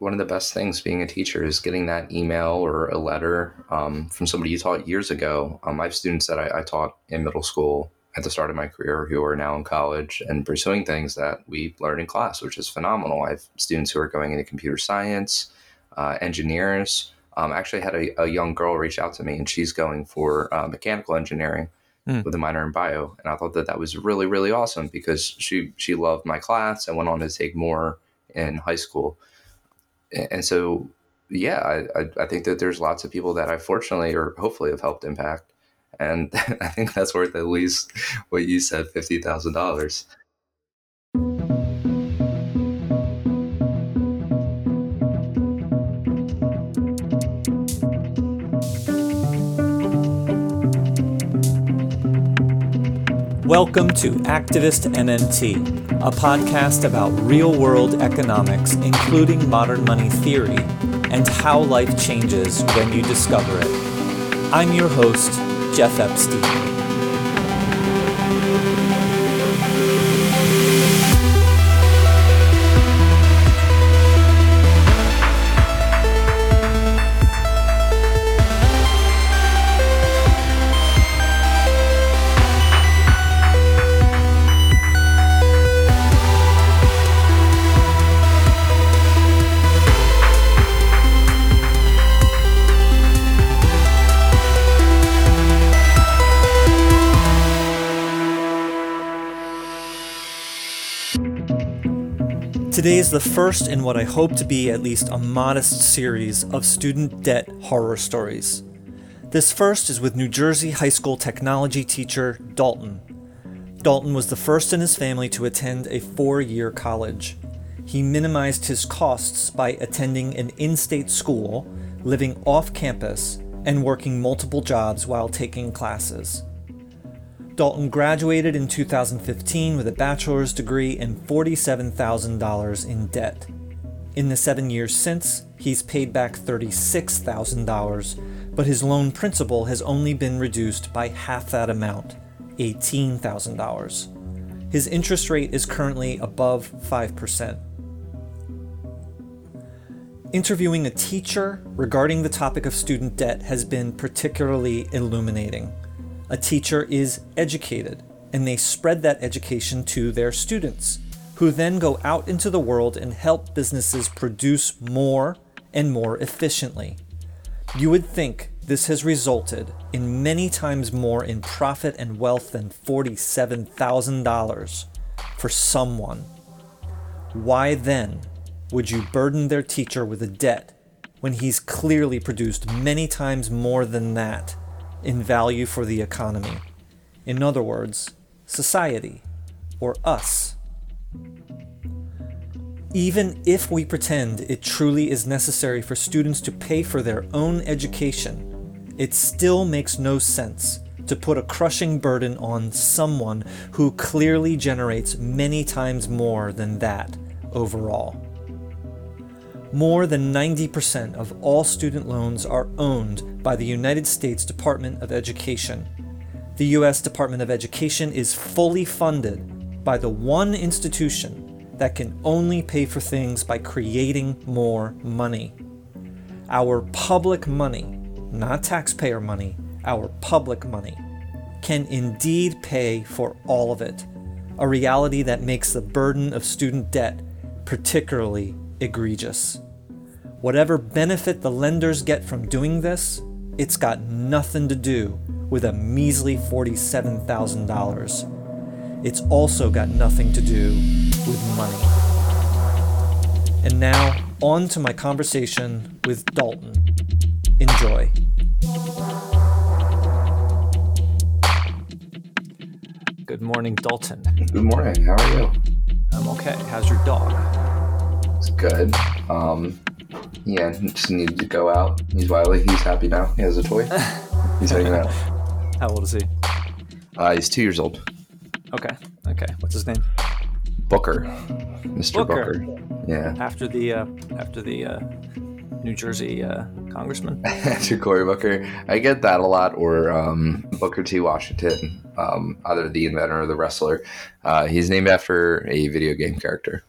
one of the best things being a teacher is getting that email or a letter from somebody you taught years ago. I have students that I taught in middle school at the start of my career who are now in college and pursuing things that we learned in class, which is phenomenal. I have students who are going into computer science, engineers. I actually had a young girl reach out to me, and she's going for mechanical engineering with a minor in bio. And I thought that that was really, really awesome because she loved my class and went on to take more in high school. And so, yeah, I think that there's lots of people that I fortunately or hopefully have helped impact. And I think that's worth at least what you said, $50,000. Welcome to Activist MMT, a podcast about real-world economics, including modern money theory, and how life changes when you discover it. I'm your host, Jeff Epstein. Today is the first in what I hope to be at least a modest series of student debt horror stories. This first is with New Jersey high school technology teacher Dalton. Dalton was the first in his family to attend a four-year college. He minimized his costs by attending an in-state school, living off campus, and working multiple jobs while taking classes. Dalton graduated in 2015 with a bachelor's degree and $47,000 in debt. In the 7 years since, he's paid back $36,000, but his loan principal has only been reduced by half that amount, $18,000. His interest rate is currently above 5%. Interviewing a teacher regarding the topic of student debt has been particularly illuminating. A teacher is educated, and they spread that education to their students, who then go out into the world and help businesses produce more and more efficiently. You would think this has resulted in many times more in profit and wealth than $47,000 for someone. Why then would you burden their teacher with a debt when he's clearly produced many times more than that in value for the economy? In other words, society, or us. Even if we pretend it truly is necessary for students to pay for their own education, it still makes no sense to put a crushing burden on someone who clearly generates many times more than that overall. More than 90% of all student loans are owned by the United States Department of Education. The U.S. Department of Education is fully funded by the one institution that can only pay for things by creating more money. Our public money, not taxpayer money, our public money, can indeed pay for all of it, a reality that makes the burden of student debt particularly egregious. Whatever benefit the lenders get from doing this, it's got nothing to do with a measly $47,000. It's also got nothing to do with money. And now, on to my conversation with Dalton. Enjoy. Good morning, Dalton. Good morning. How are you? I'm okay. How's your dog? Good. Yeah, just needed to go out. He's wily. He's happy now. He has a toy. He's hanging out. How old is he? He's 2 years old. Okay. What's his name? Booker. Mr. Booker. Yeah. After the New Jersey congressman. After Cory Booker. I get that a lot. Or Booker T. Washington, either the inventor or the wrestler. He's named after a video game character.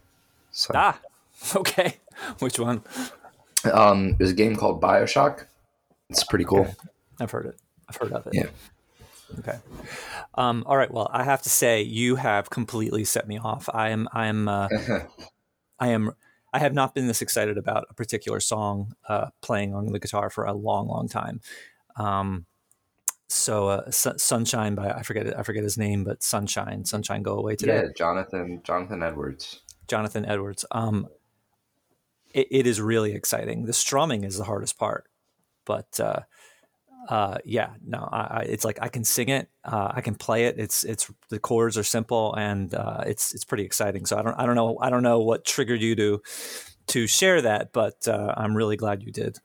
So. Okay. Which one? There's a game called Bioshock. It's pretty cool. Okay. I've heard of it. Yeah. Okay. All right. Well, I have to say you have completely set me off. I have not been this excited about a particular song playing on the guitar for a long, long time. Sunshine by I forget his name, but Sunshine, Go Away Today. Yeah, Jonathan Edwards. It is really exciting. The strumming is the hardest part, but it's like I can sing it, I can play it. It's the chords are simple, and it's pretty exciting. So I don't know what triggered you to share that, but I'm really glad you did.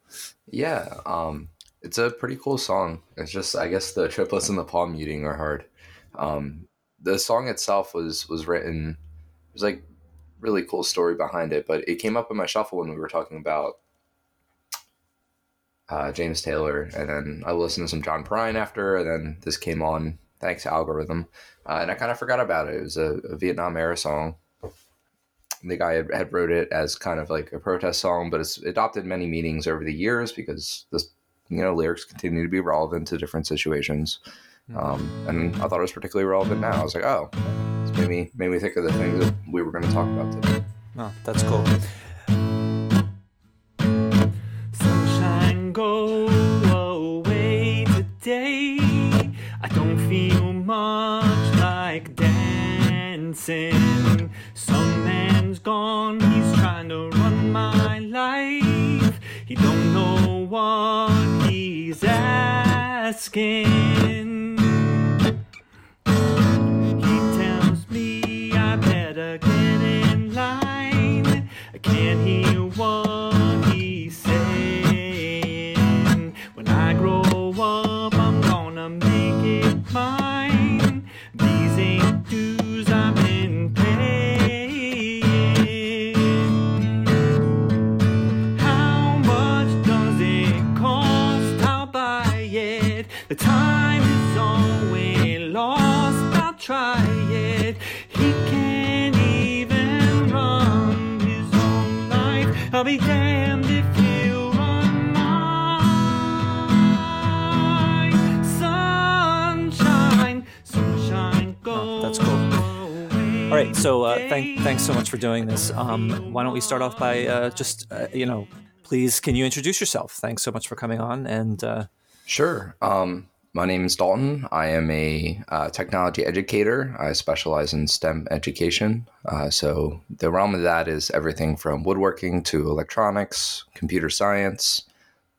Yeah. It's a pretty cool song. It's just, I guess the triplets and the palm muting are hard. The song itself was written, there's like really cool story behind it, but it came up in my shuffle when we were talking about James Taylor. And then I listened to some John Prine after, and then this came on, thanks algorithm. And I kind of forgot about it. It was a Vietnam era song. The guy had wrote it as kind of like a protest song, but it's adopted many meanings over the years because this, lyrics continue to be relevant to different situations. And I thought it was particularly relevant now. I was like, oh, this made me think of the things that we were going to talk about today. Oh, that's cool. Sunshine, go away today. I don't feel much like dancing. Some man's gone, he's trying to run my life. He don't know what asking. He tells me I better get in line. I can't hear what he's saying. When I grow up, I'm gonna make it mine. These ain't dues I've been paying. How much does it cost? I'll buy it. The time is always lost, I'll try it. He can't even run his own life. I'll be damned if you run mine. Sunshine, go. Oh, that's cool. All right, so thanks so much for doing this. Why don't we start off by please, can you introduce yourself? Thanks so much for coming on, and... Sure. My name is Dalton. I am a technology educator. I specialize in STEM education. So the realm of that is everything from woodworking to electronics, computer science,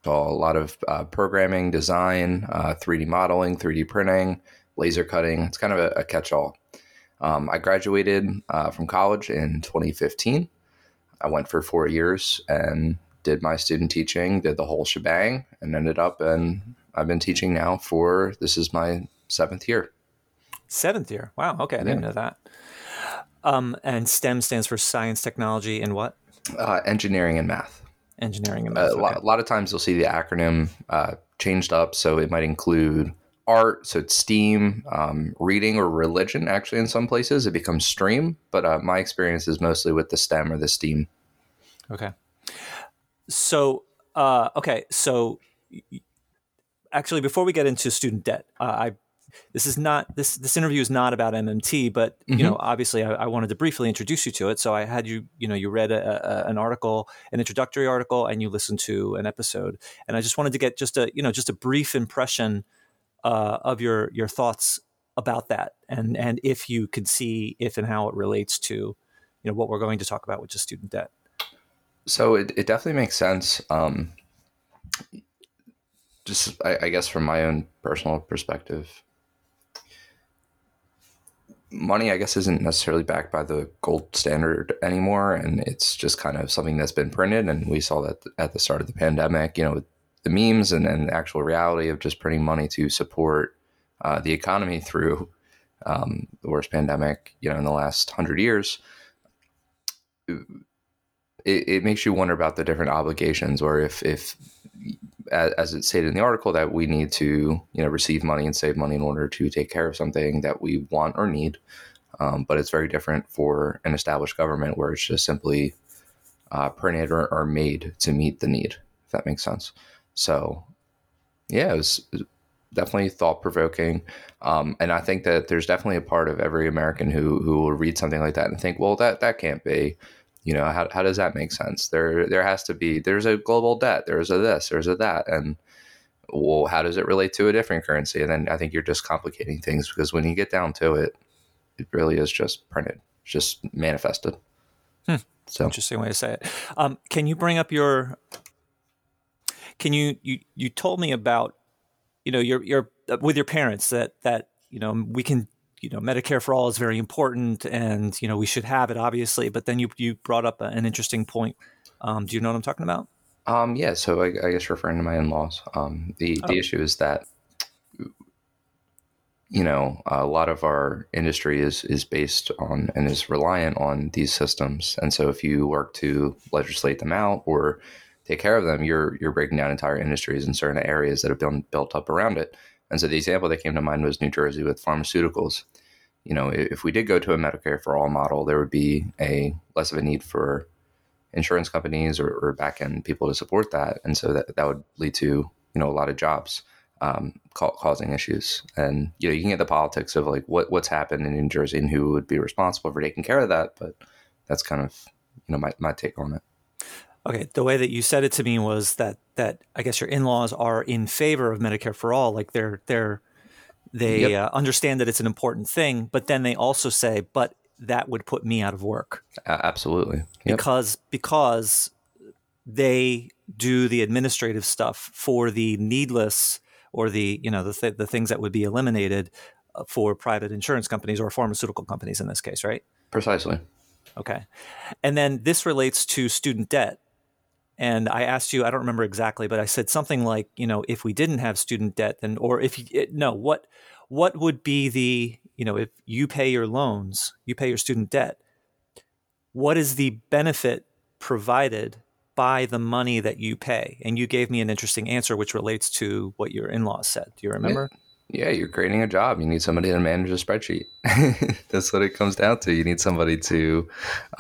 to a lot of programming, design, 3D modeling, 3D printing, laser cutting. It's kind of a catch-all. I graduated from college in 2015. I went for 4 years and did my student teaching, did the whole shebang, and ended up in... I've been teaching now for, this is my seventh year. Seventh year. Wow. Okay. I didn't know that. And STEM stands for science, technology, and what? Engineering and math. Engineering and math. Okay. A lot of times you'll see the acronym changed up. So it might include art. So it's STEAM, reading or religion. Actually, in some places it becomes STREAM, but my experience is mostly with the STEM or the STEAM. Okay. So, actually, before we get into student debt, this interview is not about MMT, but mm-hmm. Obviously, I wanted to briefly introduce you to it. So I had you read an article, an introductory article, and you listened to an episode. And I just wanted to get just a brief impression of your thoughts about that, and if you could see if and how it relates to what we're going to talk about, which is student debt. So it definitely makes sense. Just, I guess, from my own personal perspective, money, I guess, isn't necessarily backed by the gold standard anymore. And it's just kind of something that's been printed. And we saw that at the start of the pandemic, with the memes and the actual reality of just printing money to support the economy through the worst pandemic, in the last 100 years. It makes you wonder about the different obligations, or if as it's stated in the article, that we need to, receive money and save money in order to take care of something that we want or need. But it's very different for an established government, where it's just simply printed or made to meet the need, if that makes sense. So yeah, it was definitely thought-provoking. And I think that there's definitely a part of every American who will read something like that and think, well, that can't be. You know, how does that make sense? There has to be, there's a global debt, there's a this, there's a that. And well, how does it relate to a different currency? And then I think you're just complicating things, because when you get down to it, it really is just printed, just manifested. So interesting way to say it. Can you bring up your, you told me about, you know, your with your parents that, you know, we can, you know, Medicare for all is very important, and, you know, we should have it, obviously. But then you brought up an interesting point. Do you know what I'm talking about? Yeah. So I guess referring to my in-laws, the issue is that, you know, a lot of our industry is based on and is reliant on these systems. And so if you work to legislate them out or take care of them, you're breaking down entire industries in certain areas that have been built up around it. And so the example that came to mind was New Jersey with pharmaceuticals. You know, if we did go to a Medicare for all model, there would be a less of a need for insurance companies or back-end people to support that. And so that would lead to, you know, a lot of jobs causing issues. And, you know, you can get the politics of like what's happened in New Jersey and who would be responsible for taking care of that. But that's kind of, you know, my take on it. Okay, the way that you said it to me was that I guess your in-laws are in favor of Medicare for all, like they yep. Understand that it's an important thing, but then they also say, but that would put me out of work. Absolutely, yep. because they do the administrative stuff for the needless or the, you know, the things that would be eliminated for private insurance companies or pharmaceutical companies in this case, right? Precisely. Okay, and then this relates to student debt. And I asked you, I don't remember exactly, but I said something like, you know, if we didn't have student debt, then, or if you, no, what would be the, you know, if you pay your loans, you pay your student debt, what is the benefit provided by the money that you pay? And you gave me an interesting answer, which relates to what your in-laws said. Do you remember? Yeah, you're creating a job. You need somebody to manage a spreadsheet. That's what it comes down to. You need somebody to,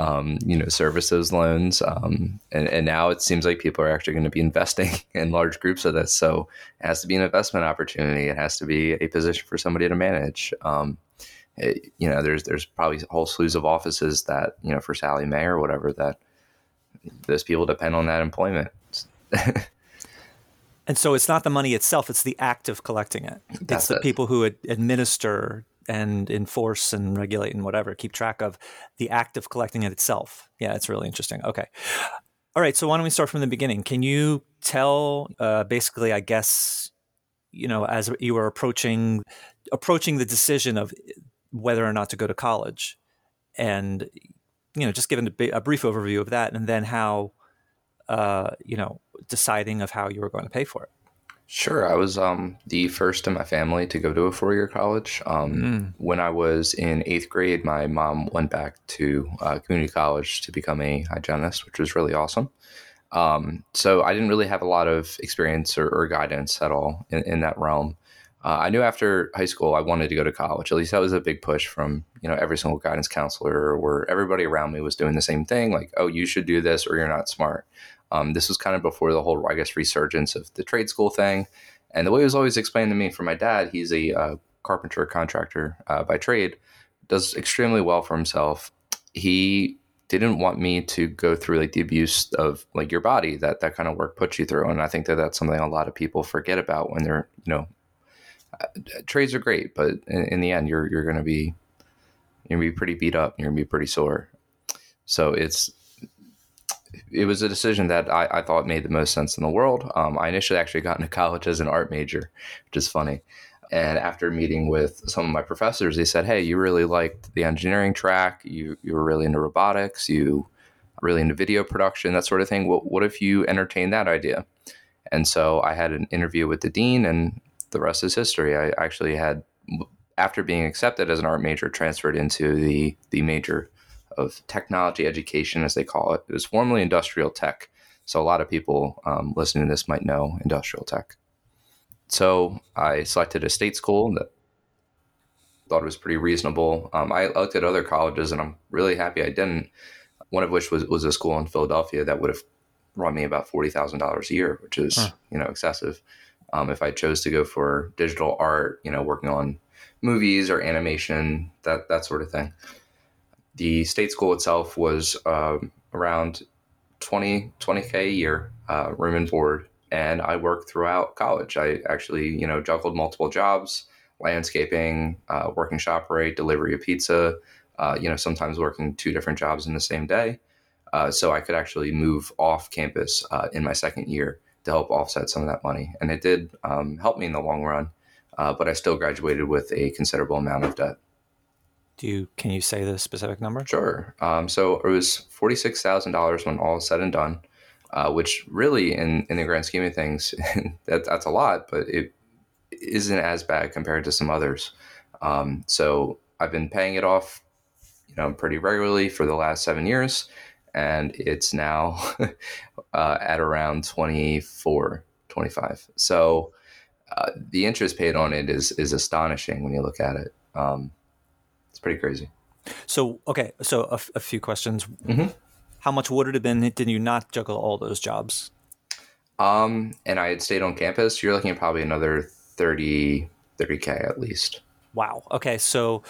you know, service those loans. And now it seems like people are actually going to be investing in large groups of this. So it has to be an investment opportunity. It has to be a position for somebody to manage. You know, there's probably whole slews of offices that, you know, for Sallie Mae or whatever, that those people depend on that employment. And so it's not the money itself, it's the act of collecting it. It's the people who administer and enforce and regulate and whatever, keep track of the act of collecting it itself. Yeah, it's really interesting. Okay. All right. So why don't we start from the beginning? Can you tell basically, I guess, you know, as you were approaching the decision of whether or not to go to college, and, you know, just give a brief overview of that, and then how, you know, deciding of how you were going to pay for it? Sure. I was the first in my family to go to a four-year college. When I was in eighth grade, my mom went back to community college to become a hygienist, which was really awesome. So I didn't really have a lot of experience or guidance at all in that realm. I knew after high school I wanted to go to college. At least that was a big push from, you know, every single guidance counselor, where everybody around me was doing the same thing, like, oh, you should do this or you're not smart. This was kind of before the whole, I guess, resurgence of the trade school thing. And the way it was always explained to me from my dad, he's a carpenter contractor by trade, does extremely well for himself. He didn't want me to go through like the abuse of like your body that kind of work puts you through. And I think that's something a lot of people forget about when they're, you know, trades are great, but in the end, you're going to be, you're going to be pretty beat up. You're going to be pretty sore. So it was a decision that I thought made the most sense in the world. I initially actually got into college as an art major, which is funny. And after meeting with some of my professors, they said, hey, you really liked the engineering track. You were really into robotics. You were really into video production, that sort of thing. What if you entertain that idea? And so I had an interview with the dean, and the rest is history. I actually had, after being accepted as an art major, transferred into the major of technology education, as they call it. It was formerly industrial tech. So a lot of people listening to this might know industrial tech. So I selected a state school that I thought was pretty reasonable. I looked at other colleges, and I'm really happy I didn't. one of which was a school in Philadelphia that would have run me about $40,000 a year, which is, excessive. If I chose to go for digital art, working on movies or animation, that sort of thing. The state school itself was around $20K a year, room and board. And I worked throughout college. I actually, juggled multiple jobs, landscaping, working ShopRite, delivery of pizza, sometimes working two different jobs in the same day. So I could actually move off campus in my second year to help offset some of that money. And it did help me in the long run, but I still graduated with a considerable amount of debt. Can you say the specific number? Sure. So it was $46,000 when all is said and done, which really in the grand scheme of things, that's a lot, but it isn't as bad compared to some others. So I've been paying it off, pretty regularly for the last 7 years, and it's now at around 24, 25. So the interest paid on it is astonishing when you look at it. It's pretty crazy. So, okay. So a few questions. Mm-hmm. How much would it have been did you not juggle all those jobs? And I had stayed on campus. You're looking at probably another 30K at least. Wow. Okay. So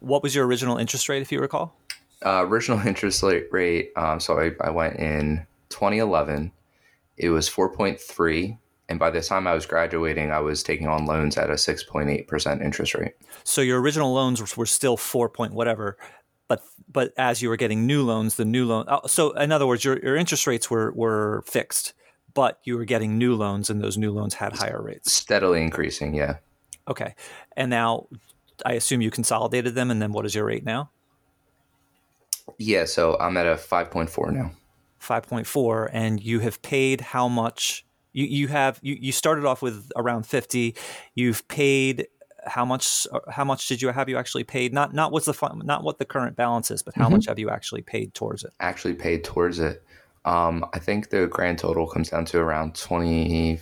what was your original interest rate, if you recall? Original interest rate. So I went in 2011. It was 4.3. And by the time I was graduating, I was taking on loans at a 6.8% interest rate. So your original loans were still 4 point whatever, but as you were getting new loans, so in other words, your interest rates were fixed, but you were getting new loans, and those new loans had higher rates. Steadily increasing, yeah. Okay. And now I assume you consolidated them, and then what is your rate now? Yeah, so I'm at a 5.4 now. 5.4, and you have paid how much? You started off with around 50. You've paid how much did you have you actually paid? Not what's not what the current balance is, but how much have you actually paid towards it? Actually paid towards it. I think the grand total comes down to around 20.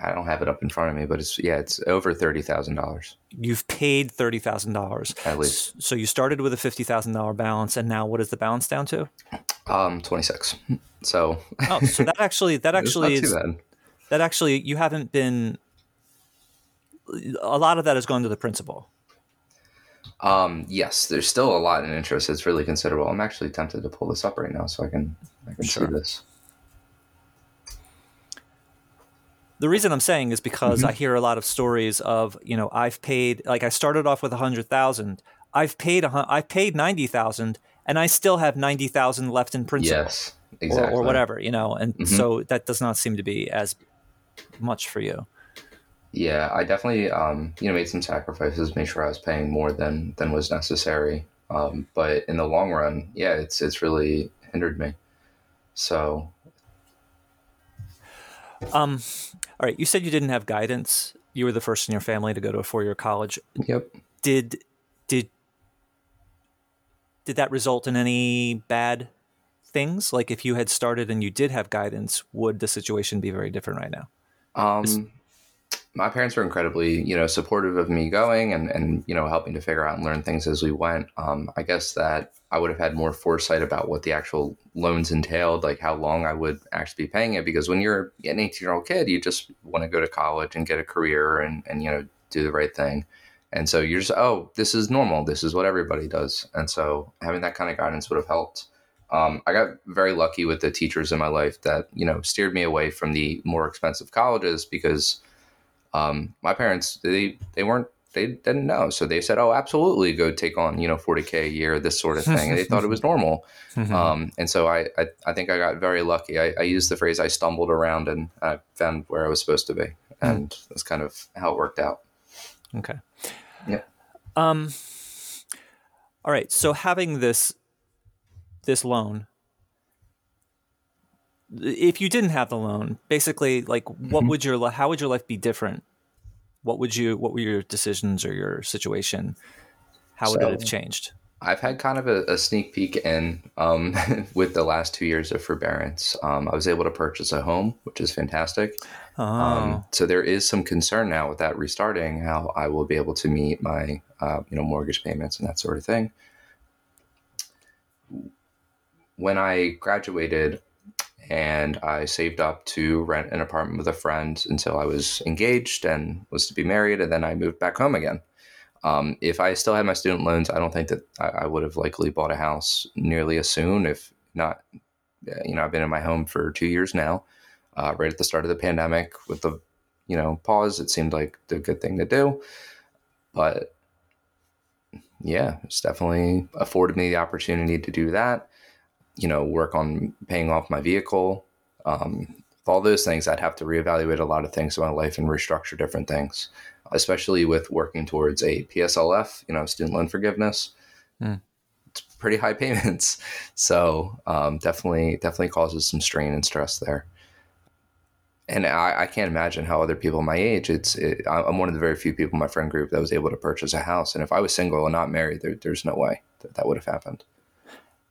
I don't have it up in front of me, but it's over $30,000. You've paid $30,000 at least. So you started with a $50,000 balance, and now what is the balance down to? 26. So so that actually is not too bad. That actually you haven't been. A lot of that has gone to the principal. Yes, there's still a lot in interest. It's really considerable. I'm actually tempted to pull this up right now, so I can see this. The reason I'm saying is because I hear a lot of stories of, I've paid, like I started off with 100,000. I've paid 90,000, and I still have 90,000 left in principal. Yes, exactly. Or whatever, and so that does not seem to be as much for you. Yeah, I definitely, made some sacrifices, made sure I was paying more than was necessary. But in the long run, yeah, it's really hindered me. So. All right. You said you didn't have guidance. You were the first in your family to go to a four-year college. Yep. Did that result in any bad things? Like if you had started and you did have guidance, would the situation be very different right now? My parents were incredibly, supportive of me going and helping to figure out and learn things as we went. I guess that I would have had more foresight about what the actual loans entailed, like how long I would actually be paying it. Because when you're an 18-year-old kid, you just want to go to college and get a career and do the right thing. And so you're just, this is normal. This is what everybody does. And so having that kind of guidance would have helped. I got very lucky with the teachers in my life that, steered me away from the more expensive colleges because my parents, they didn't know. So they said, absolutely. Go take on, $40K a year, this sort of thing. And they thought it was normal. And so I think I got very lucky. I used the phrase, I stumbled around and I found where I was supposed to be. And that's kind of how it worked out. Okay. Yeah. All right. So having this loan, if you didn't have the loan, basically, like, what would how would your life be different? What were your decisions or your situation? How would it have changed? I've had kind of a sneak peek in with the last 2 years of forbearance. I was able to purchase a home, which is fantastic. So there is some concern now with that restarting, how I will be able to meet my mortgage payments and that sort of thing. when I graduated and I saved up to rent an apartment with a friend until I was engaged and was to be married, and then I moved back home again. If I still had my student loans, I don't think that I would have likely bought a house nearly as soon, if not, you know, I've been in my home for 2 years now, right at the start of the pandemic with the, you know, pause, it seemed like the good thing to do, but yeah, it's definitely afforded me the opportunity to do that, you know, work on paying off my vehicle, all those things. I'd have to reevaluate a lot of things in my life and restructure different things, especially with working towards a PSLF, you know, student loan forgiveness. It's pretty high payments. So definitely causes some strain and stress there. And I can't imagine how other people my age, I'm one of the very few people in my friend group that was able to purchase a house. And if I was single and not married, there's no way that would have happened.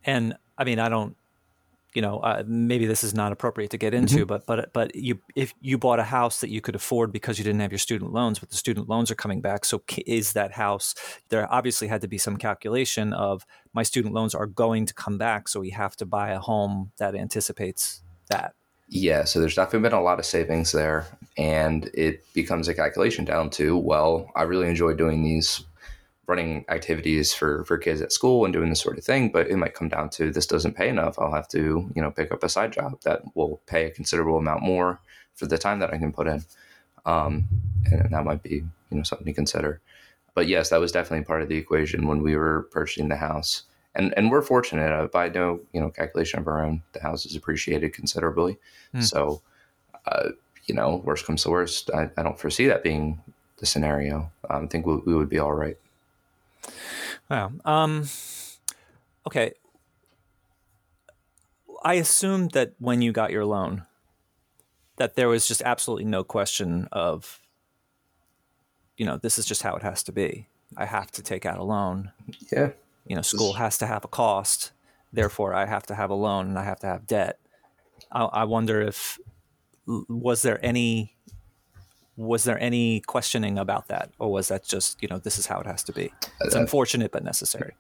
And I mean, I don't, you know, maybe this is not appropriate to get into, but you, if you bought a house that you could afford because you didn't have your student loans, but the student loans are coming back. So is that house, there obviously had to be some calculation of my student loans are going to come back. So we have to buy a home that anticipates that. Yeah. So there's definitely been a lot of savings there, and it becomes a calculation down to, well, I really enjoy doing these running activities for kids at school and doing this sort of thing, but it might come down to this doesn't pay enough. I'll have to, you know, pick up a side job that will pay a considerable amount more for the time that I can put in. And that might be, you know, something to consider. But yes, that was definitely part of the equation when we were purchasing the house. And we're fortunate, by no, you know, calculation of our own, the house is appreciated considerably. So, you know, worst comes to worst, I don't foresee that being the scenario. I think we would be all right. Wow. Okay. I assumed that when you got your loan, that there was just absolutely no question of, you know, this is just how it has to be. I have to take out a loan. Yeah. You know, school has to have a cost. Therefore, I have to have a loan and I have to have debt. I wonder if, was there any questioning about that, or was that just, you know, this is how it has to be? It's unfortunate but necessary.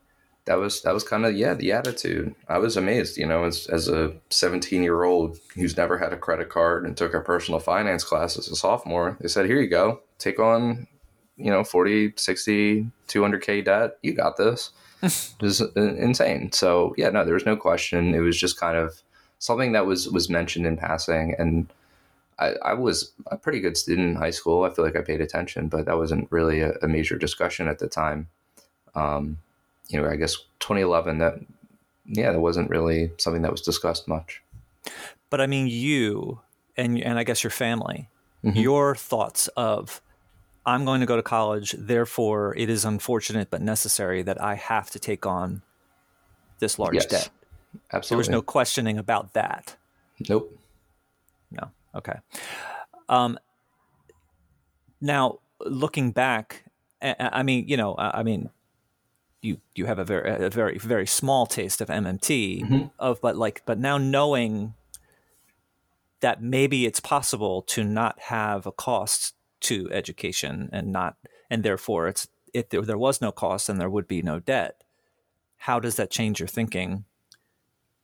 That was kind of, yeah, the attitude. I was amazed, you know, as a 17-year-old who's never had a credit card and took a personal finance class as a sophomore. They said, here you go, take on, you know, 40, 60, 200K debt. You got this. It was insane. So yeah, no, there was no question. It was just kind of something that was mentioned in passing, and I was a pretty good student in high school. I feel like I paid attention, but that wasn't really a major discussion at the time. You know, I guess 2011, that wasn't really something that was discussed much. But I mean, you and I guess your family, your thoughts of, I'm going to go to college, therefore it is unfortunate but necessary that I have to take on this large debt. Absolutely. There was no questioning about that. Nope. No. Okay. Now, looking back, I mean, you know, you have a very, very small taste of MMT, but now knowing that maybe it's possible to not have a cost to education and therefore it's, if there was no cost, then there would be no debt. How does that change your thinking?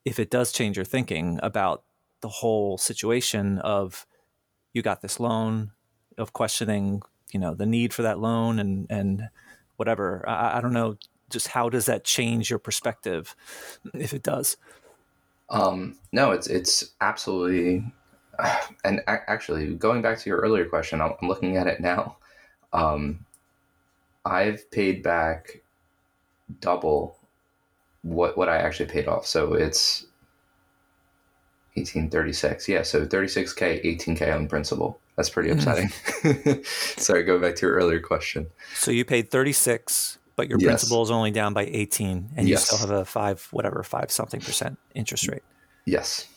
If it does change your thinking about the whole situation of, you got this loan, of questioning, you know, the need for that loan and whatever. I don't know, just how does that change your perspective, if it does? No, it's absolutely, and actually going back to your earlier question, I'm looking at it now. I've paid back double what I actually paid off, so it's 1836. Yeah. So 36K, 18K on principal. That's pretty upsetting. Sorry, going back to your earlier question. So you paid 36, but your principal is only down by 18, and you still have a 5% interest rate. Yes.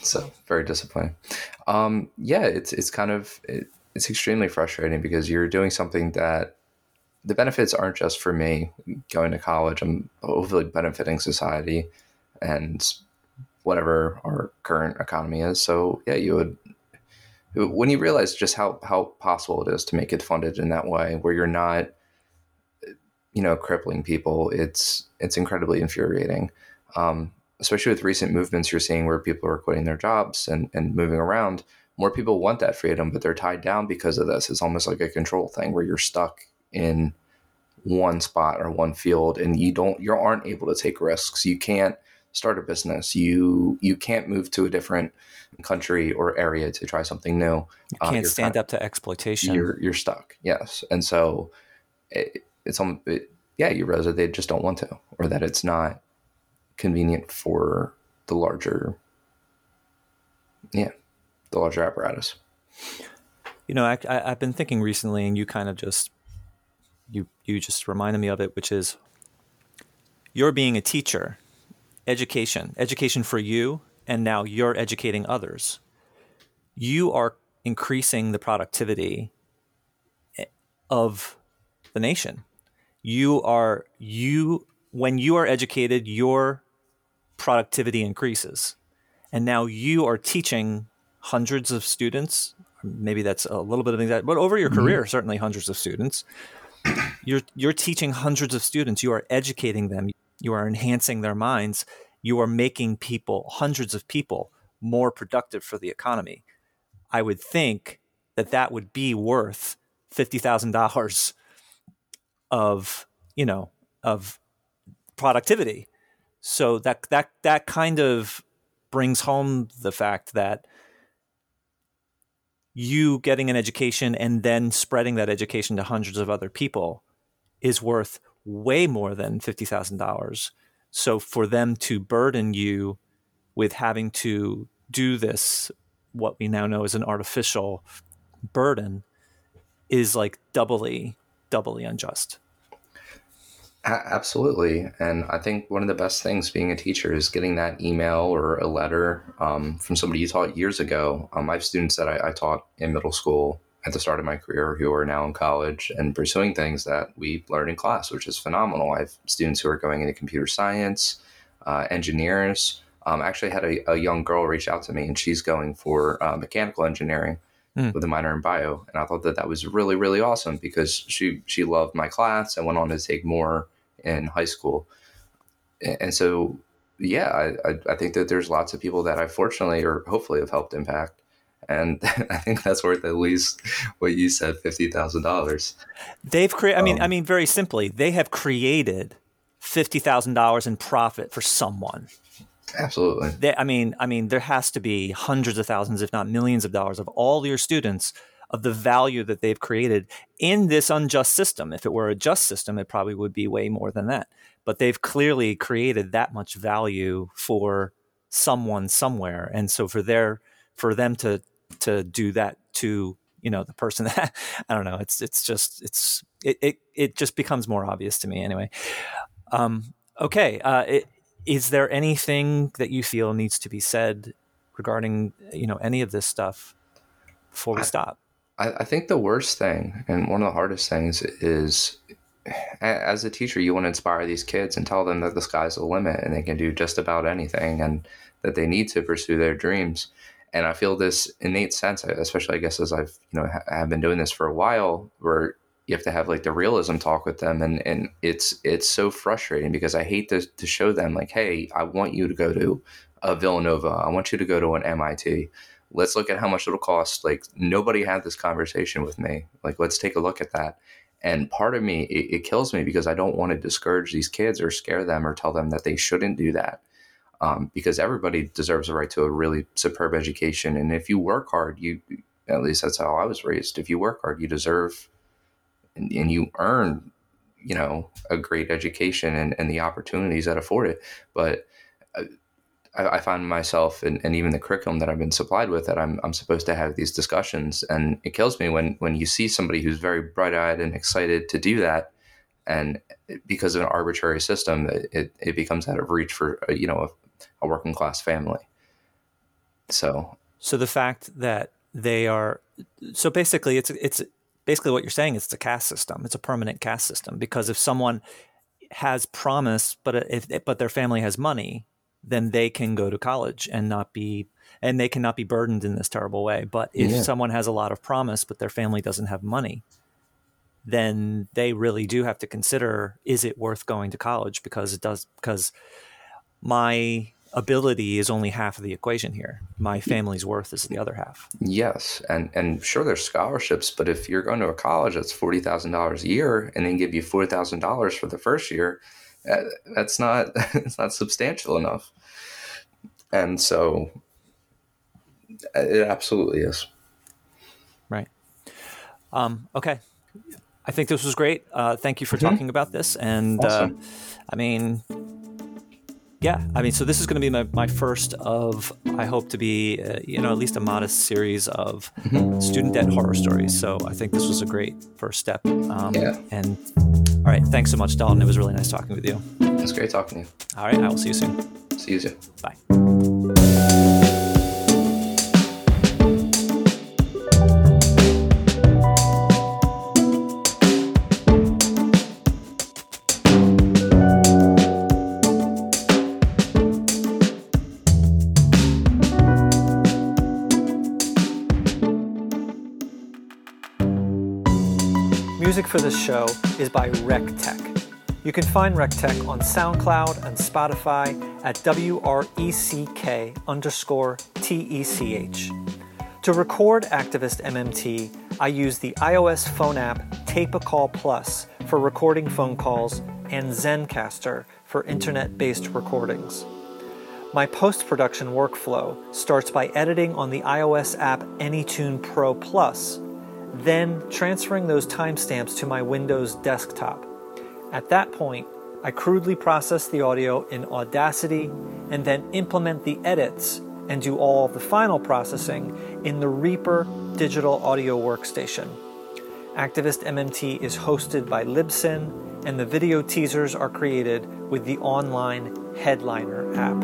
So very disappointing. It's kind of, it's extremely frustrating because you're doing something that the benefits aren't just for me going to college. I'm overly benefiting society and whatever our current economy is. So yeah, you would, when you realize just how possible it is to make it funded in that way, where you're not, you know, crippling people, it's incredibly infuriating. especially with recent movements you're seeing where people are quitting their jobs and moving around, more people want that freedom, but they're tied down because of this. It's almost like a control thing where you're stuck in one spot or one field and you aren't able to take risks. You can't start a business. You can't move to a different country or area to try something new. You can't stand up to exploitation. You're stuck. Yes. And so you realize that they just don't want to, or that it's not convenient for the larger, larger apparatus. You know, I've been thinking recently, and you kind of just, you just reminded me of it, which is you're being a teacher, education for you, and now you're educating others. You are increasing the productivity of the nation. When you are educated, your productivity increases, and now you are teaching hundreds of students. Maybe that's a little bit of that, but over your career, certainly hundreds of students. You're teaching hundreds of students. You are educating them. You are enhancing their minds. You are making people, hundreds of people, more productive for the economy. I would think that would be worth $50,000 of productivity. So that kind of brings home the fact that you getting an education and then spreading that education to hundreds of other people is worth way more than $50,000. So for them to burden you with having to do this, what we now know is an artificial burden, is like doubly unjust. Absolutely. And I think one of the best things being a teacher is getting that email or a letter from somebody you taught years ago. I have students that I taught in middle school at the start of my career who are now in college and pursuing things that we learned in class, which is phenomenal. I have students who are going into computer science, engineers. I actually had a young girl reach out to me, and she's going for mechanical engineering with a minor in bio. And I thought that was really, really awesome because she loved my class and went on to take more in high school. And so, I think that there's lots of people that I fortunately or hopefully have helped impact. And I think that's worth at least what you said, $50,000. They've created, I mean, very simply, they have created $50,000 in profit for someone. Absolutely. I mean, there has to be hundreds of thousands, if not millions of dollars of all your students, of the value that they've created in this unjust system. If it were a just system, it probably would be way more than that. But they've clearly created that much value for someone somewhere. And so for them to do that to, the person that, I don't know, it just becomes more obvious to me anyway. Okay. Is there anything that you feel needs to be said regarding, any of this stuff before we stop? I think the worst thing and one of the hardest things is, as a teacher, you want to inspire these kids and tell them that the sky's the limit and they can do just about anything and that they need to pursue their dreams. And I feel this innate sense, especially I guess as I've have been doing this for a while, where you have to have like the realism talk with them, and it's so frustrating because I hate to show them like, hey, I want you to go to a Villanova, I want you to go to an MIT. Let's look at how much it'll cost. Like, nobody had this conversation with me. Like, let's take a look at that. And part of me, it kills me because I don't want to discourage these kids or scare them or tell them that they shouldn't do that. Because everybody deserves the right to a really superb education. And if you work hard, at least that's how I was raised. If you work hard, you deserve and you earn, a great education and the opportunities that afford it. But I find myself and even the curriculum that I've been supplied with that I'm supposed to have these discussions. And it kills me when you see somebody who's very bright-eyed and excited to do that. And because of an arbitrary system, it becomes out of reach for, a working class family. So the fact that they are, so basically it's basically what you're saying, it's a caste system. It's a permanent caste system, because if someone has promise, but their family has money, then they can go to college and they cannot be burdened in this terrible way. But if someone has a lot of promise, but their family doesn't have money, then they really do have to consider, is it worth going to college? Because ability is only half of the equation here. My family's worth is the other half. Yes. And sure, there's scholarships, but if you're going to a college that's $40,000 a year and then give you $4,000 for the first year, that's not substantial enough. And so it absolutely is. Right. Okay. I think this was great. Thank you for talking about this. And awesome. So this is going to be my first of, I hope to be, at least a modest series of student debt horror stories. So I think this was a great first step. And all right. Thanks so much, Dalton. It was really nice talking with you. It was great talking to you. All right. I will see you soon. See you soon. Bye. Music for this show is by RecTech. You can find RecTech on SoundCloud and Spotify at WRECK_TECH. To record Activist MMT, I use the iOS phone app Tape-A-Call Plus for recording phone calls and Zencaster for internet-based recordings. My post-production workflow starts by editing on the iOS app AnyTune Pro Plus, then transferring those timestamps to my Windows desktop. At that point, I crudely process the audio in Audacity and then implement the edits and do all the final processing in the Reaper digital audio workstation. Activist MMT is hosted by Libsyn, and the video teasers are created with the online Headliner app.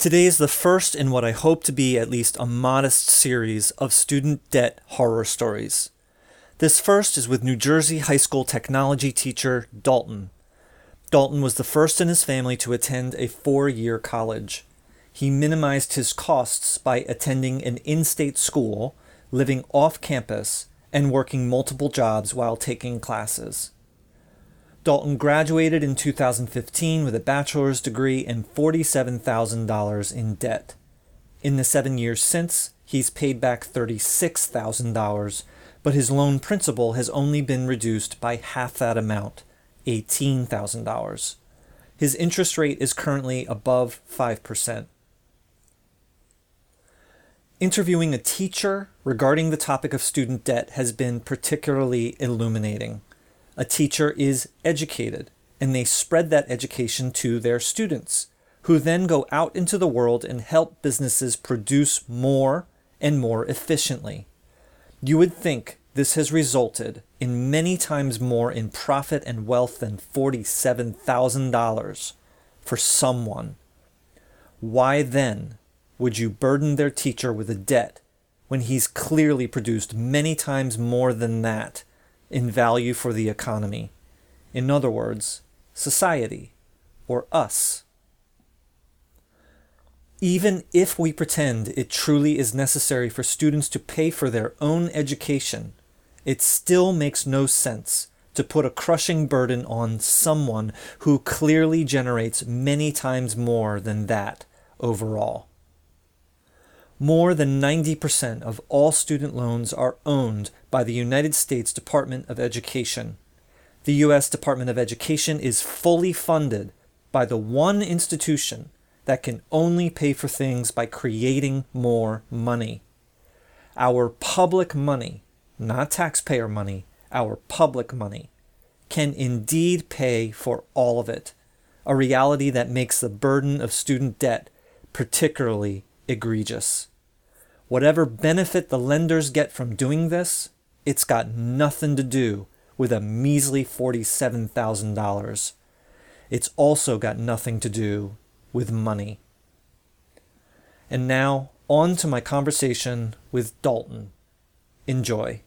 Today is the first in what I hope to be at least a modest series of student debt horror stories. This first is with New Jersey high school technology teacher Dalton. Dalton was the first in his family to attend a 4-year college. He minimized his costs by attending an in-state school, living off campus, and working multiple jobs while taking classes. Dalton graduated in 2015 with a bachelor's degree and $47,000 in debt. In the 7 years since, he's paid back $36,000, but his loan principal has only been reduced by half that amount, $18,000. His interest rate is currently above 5%. Interviewing a teacher regarding the topic of student debt has been particularly illuminating. A teacher is educated, and they spread that education to their students, who then go out into the world and help businesses produce more and more efficiently. You would think this has resulted in many times more in profit and wealth than $47,000 for someone. Why then would you burden their teacher with a debt when he's clearly produced many times more than that in value for the economy? In other words, society, or us, even if we pretend it truly is necessary for students to pay for their own education, it still makes no sense to put a crushing burden on someone who clearly generates many times more than that overall. More than 90% of all student loans are owned by the United States Department of Education. The U.S. Department of Education is fully funded by the one institution that can only pay for things by creating more money. Our public money, not taxpayer money, our public money, can indeed pay for all of it, a reality that makes the burden of student debt particularly egregious. Whatever benefit the lenders get from doing this, it's got nothing to do with a measly $47,000. It's also got nothing to do with money. And now, on to my conversation with Dalton. Enjoy.